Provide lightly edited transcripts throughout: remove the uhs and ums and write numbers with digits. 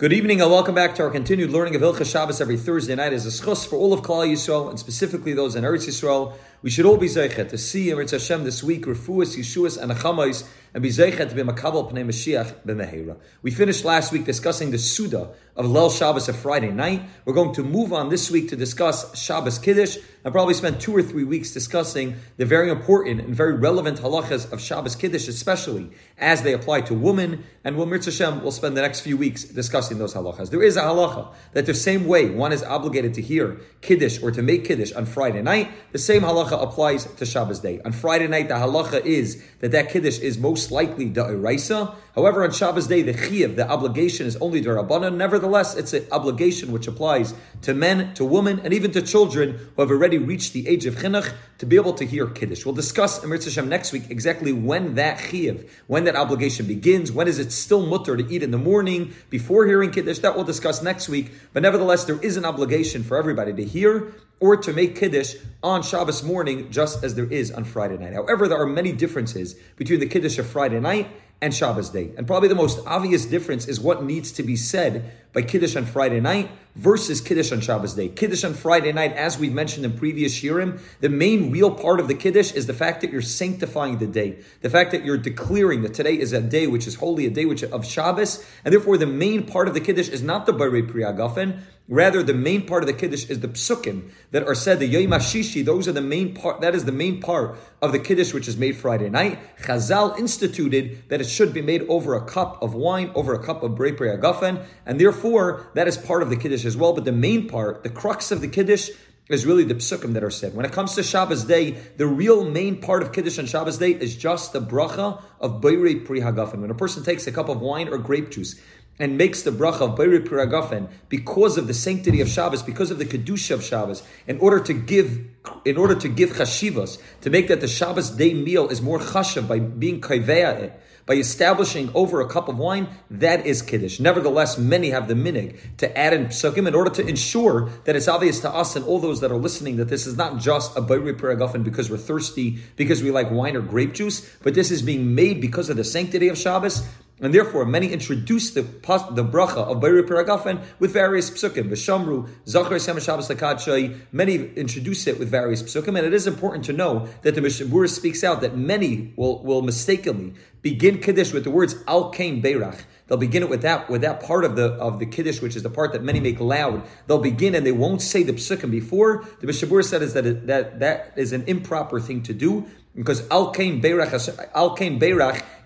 Good evening and welcome back to our continued learning of Hilchos Shabbos every Thursday night as a schus for all of Klal Yisrael and specifically those in Eretz Yisrael. We should all be zeichet to see Eretz Hashem this week, Refuos Yeshuas and Nechamos, and be zeichet to be makabel pnei Mashiach b'meheira. We finished last week discussing the Suda of Lel Shabbos, a Friday night. We're going to move on this week to discuss Shabbos Kiddush. I probably spent 2 or 3 weeks discussing the very important and very relevant halachas of Shabbos Kiddush, especially as they apply to women. And Eretz Hashem will spend the next few weeks discussing those halachas. There is a halacha that the same way one is obligated to hear Kiddush or to make Kiddush on Friday night, the same halacha applies to Shabbos day. On Friday night, the halacha is that Kiddush is most likely the Ereisa. However, on Shabbos day, the Chiev, the obligation is only the Rabbanah. Nevertheless, it's an obligation which applies to men, to women, and even to children who have already reached the age of chinuch to be able to hear Kiddush. We'll discuss in Eretz Hashem next week exactly when that Chiev, when that obligation begins, when is it still mutter to eat in the morning before hearing Kiddush. That we'll discuss next week, but nevertheless there is an obligation for everybody to hear or to make Kiddush on Shabbos morning just as there is on Friday night. However, there are many differences between the Kiddush of Friday night and Shabbos day. And probably the most obvious difference is what needs to be said by Kiddush on Friday night versus Kiddush on Shabbos day. Kiddush on Friday night, as we've mentioned in previous shirim, the main real part of the Kiddush is the fact that you're sanctifying the day. The fact that you're declaring that today is a day which is holy, a day which of Shabbos. And therefore the main part of the Kiddush is not the Borei Pri Hagafen. Rather, the main part of the Kiddush is the Psukim that are said, the Yom Hashishi. Those are the main part, that is the main part of the Kiddush which is made Friday night. Chazal instituted that it should be made over a cup of wine, over a cup of Borei Pri Hagafen, and therefore that is part of the Kiddush as well. But the main part, the crux of the Kiddush, is really the psukim that are said. When it comes to Shabbos day, the real main part of Kiddush on Shabbos day is just the bracha of Borei Pri Hagafen. When a person takes a cup of wine or grape juice and makes the bracha of Borei Pri Hagafen because of the sanctity of Shabbos, because of the kedusha of Shabbos, in order to give chashivas, to make that the Shabbos day meal is more chashav by being kaveh it, by establishing over a cup of wine, that is Kiddush. Nevertheless, many have the minhag to add in Psukim in order to ensure that it's obvious to us and all those that are listening that this is not just a Borei Pri Hagafen because we're thirsty, because we like wine or grape juice, but this is being made because of the sanctity of Shabbos. And therefore, many introduce the bracha of Borei Pri Hagafen with various psukim. The Shamru Zachar Shabbos, L'Kad Shai, many introduce it with various psukim. And it is important to know that the Mishnah speaks out that many will mistakenly begin Kiddush with the words Al Kein Beirach. They'll begin it with that part of the Kiddush, which is the part that many make loud. They'll begin and they won't say the psukim before. The Mishnah said is that is an improper thing to do, because Al Kein Beirach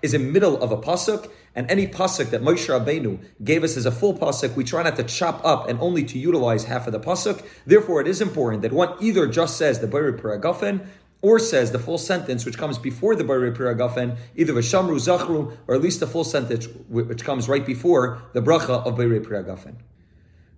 is in the middle of a pasuk, and any pasuk that Moshe Rabbeinu gave us as a full pasuk, we try not to chop up and only to utilize half of the pasuk. Therefore, it is important that one either just says the Borei Pri Hagafen or says the full sentence which comes before the Borei Pri Hagafen, either V'shamru Zachru, or at least the full sentence which comes right before the bracha of Borei Pri Hagafen.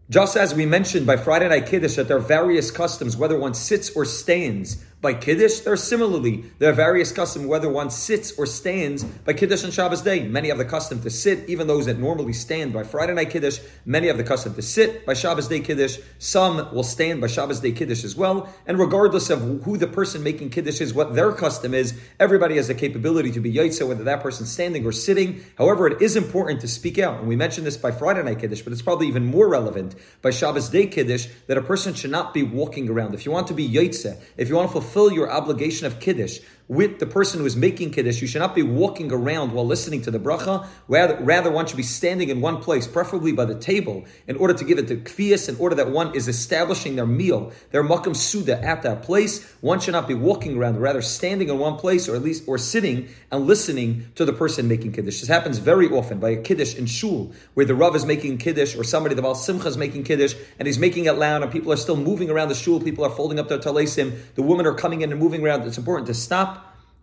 Just as we mentioned by Friday Night Kiddush that there are various customs whether one sits or stands by Kiddush, there are various customs whether one sits or stands by Kiddush on Shabbos day. Many have the custom to sit, even those that normally stand by Friday Night Kiddush. Many have the custom to sit by Shabbos day Kiddush. Some will stand by Shabbos day Kiddush as well. And regardless of who the person making Kiddush is, what their custom is, everybody has the capability to be Yitzah, whether that person's standing or sitting. However, it is important to speak out. And we mentioned this by Friday Night Kiddush, but it's probably even more relevant by Shabbos day Kiddush, that a person should not be walking around. If you want to be Yitzah, if you want to fulfill your obligation of Kiddush with the person who is making Kiddush, you should not be walking around while listening to the bracha. Rather, one should be standing in one place, preferably by the table, in order to give it to kfiyas, in order that one is establishing their meal, their makom suda at that place. One should not be walking around, rather standing in one place, or sitting and listening to the person making Kiddush. This happens very often by a Kiddush in shul, where the Rav is making Kiddush, or somebody, the Baal Simcha, is making Kiddush, and he's making it loud, and people are still moving around the shul, people are folding up their talesim, the women are coming in and moving around. It's important to stop,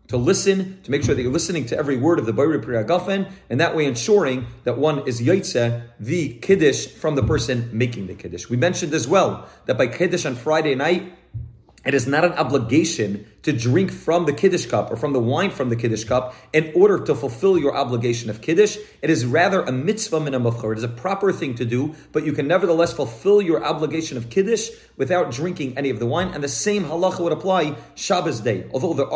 to listen, to make sure that you're listening to every word of the Borei Pri Hagafen, and that way ensuring that one is Yitzeh, the Kiddush, from the person making the Kiddush. We mentioned as well that by Kiddush on Friday night, it is not an obligation to drink from the Kiddush cup or from the wine from the Kiddush cup in order to fulfill your obligation of Kiddush. It is rather a mitzvah min hamafchar. It is a proper thing to do, but you can nevertheless fulfill your obligation of Kiddush without drinking any of the wine. And the same halacha would apply Shabbos day. Although there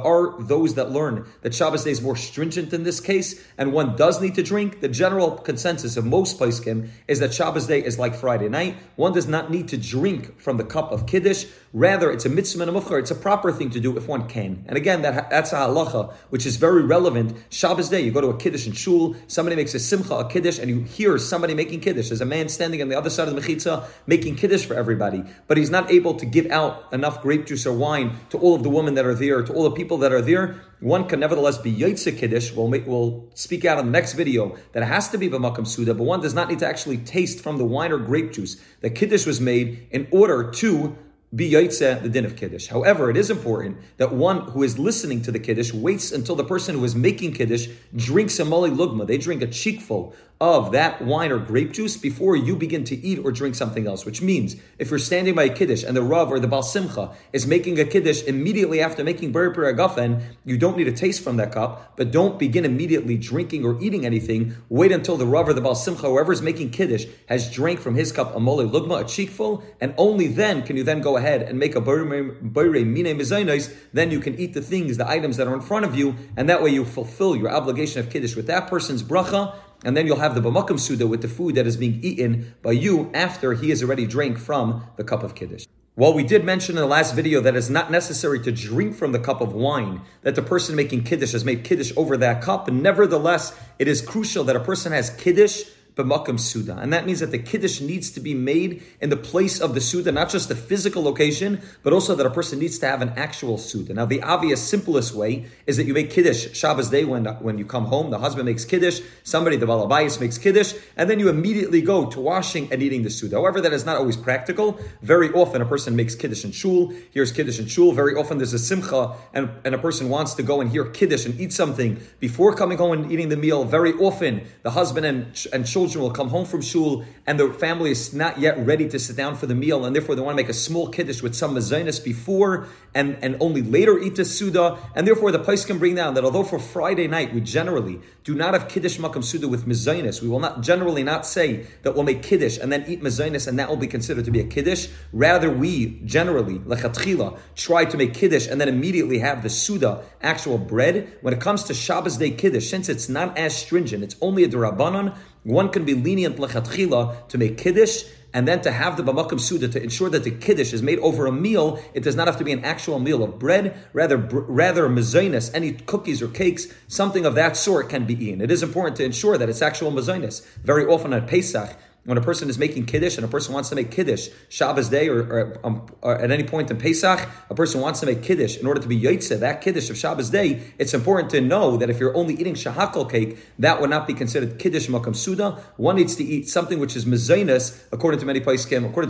are those that learn that Shabbos day is more stringent in this case, and one does need to drink, the general consensus of most poskim is that Shabbos day is like Friday night. One does not need to drink from the cup of Kiddush. Rather, it's a mitzvah min hamafchar. It's a proper thing to do if one can. And again, that's a halacha, which is very relevant. Shabbos day, you go to a Kiddush in shul, somebody makes a simcha, a Kiddush, and you hear somebody making Kiddush. There's a man standing on the other side of the mechitzah making Kiddush for everybody, but he's not able to give out enough grape juice or wine to all of the women that are there, to all the people that are there. One can nevertheless be Yitzah Kiddush. We'll speak out in the next video that it has to be b'makom suda, but one does not need to actually taste from the wine or grape juice. The Kiddush was made in order to be Yitzeh, the din of Kiddush. However, it is important that one who is listening to the Kiddush waits until the person who is making Kiddush drinks a molly lugma. They drink a cheekful of that wine or grape juice before you begin to eat or drink something else, which means if you're standing by a Kiddush and the Rav or the Baal Simcha is making a Kiddush immediately after making Borei Pri Hagafen, you don't need a taste from that cup, but don't begin immediately drinking or eating anything. Wait until the Rav or the Baal Simcha, whoever is making Kiddush, has drank from his cup a molly lugma, a cheekful, and only then can you then go ahead and make a mezayinus. Then you can eat the things, the items that are in front of you, and that way you fulfill your obligation of Kiddush with that person's bracha. And then you'll have the b'makom suda with the food that is being eaten by you after he has already drank from the cup of Kiddush. While we did mention in the last video that it's not necessary to drink from the cup of wine, that the person making Kiddush has made Kiddush over that cup, and nevertheless, it is crucial that a person has Kiddush b'makom suda. And that means that the Kiddush needs to be made in the place of the suda, not just the physical location, but also that a person needs to have an actual suda. Now, the obvious, simplest way is that you make Kiddush Shabbos day when you come home. The husband makes Kiddush, somebody, the Baal Habayis, makes Kiddush, and then you immediately go to washing and eating the suda. However, that is not always practical. Very often, a person makes Kiddush in shul, hears Kiddush in shul. Very often, there's a simcha, and a person wants to go and hear Kiddush and eat something before coming home and eating the meal. Very often, the husband and children will come home from shul and the family is not yet ready to sit down for the meal, and therefore they want to make a small Kiddush with some mezayinus before and only later eat the suda. And therefore the poskim can bring down that although for Friday night we generally do not have Kiddush makom suda with mezayinus, we will not generally not say that we'll make Kiddush and then eat mezayinus and that will be considered to be a Kiddush. Rather, we generally lechatchila try to make Kiddush and then immediately have the suda, actual bread. When it comes to Shabbos day Kiddush, since it's not as stringent, it's only a d'Rabbanan, one can be lenient l'chatchila to make Kiddush and then to have the b'makom suda to ensure that the Kiddush is made over a meal. It does not have to be an actual meal of bread. Rather mezayinus, any cookies or cakes, something of that sort can be eaten. It is important to ensure that it's actual mezayinus. Very often at Pesach, when a person is making Kiddush and a person wants to make Kiddush Shabbos day or at any point in Pesach, a person wants to make Kiddush in order to be Yitzah, that Kiddush of Shabbos day, it's important to know that if you're only eating shahakal cake, that would not be considered Kiddush makom suda. One needs to eat something which is mezayinus, according to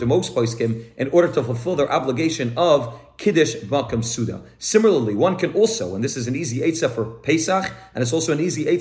most poskim, in order to fulfill their obligation of Kiddush b'makom suda. Similarly, one can also, and this is an easy Eitzah for Pesach, and it's also an easy Eitzah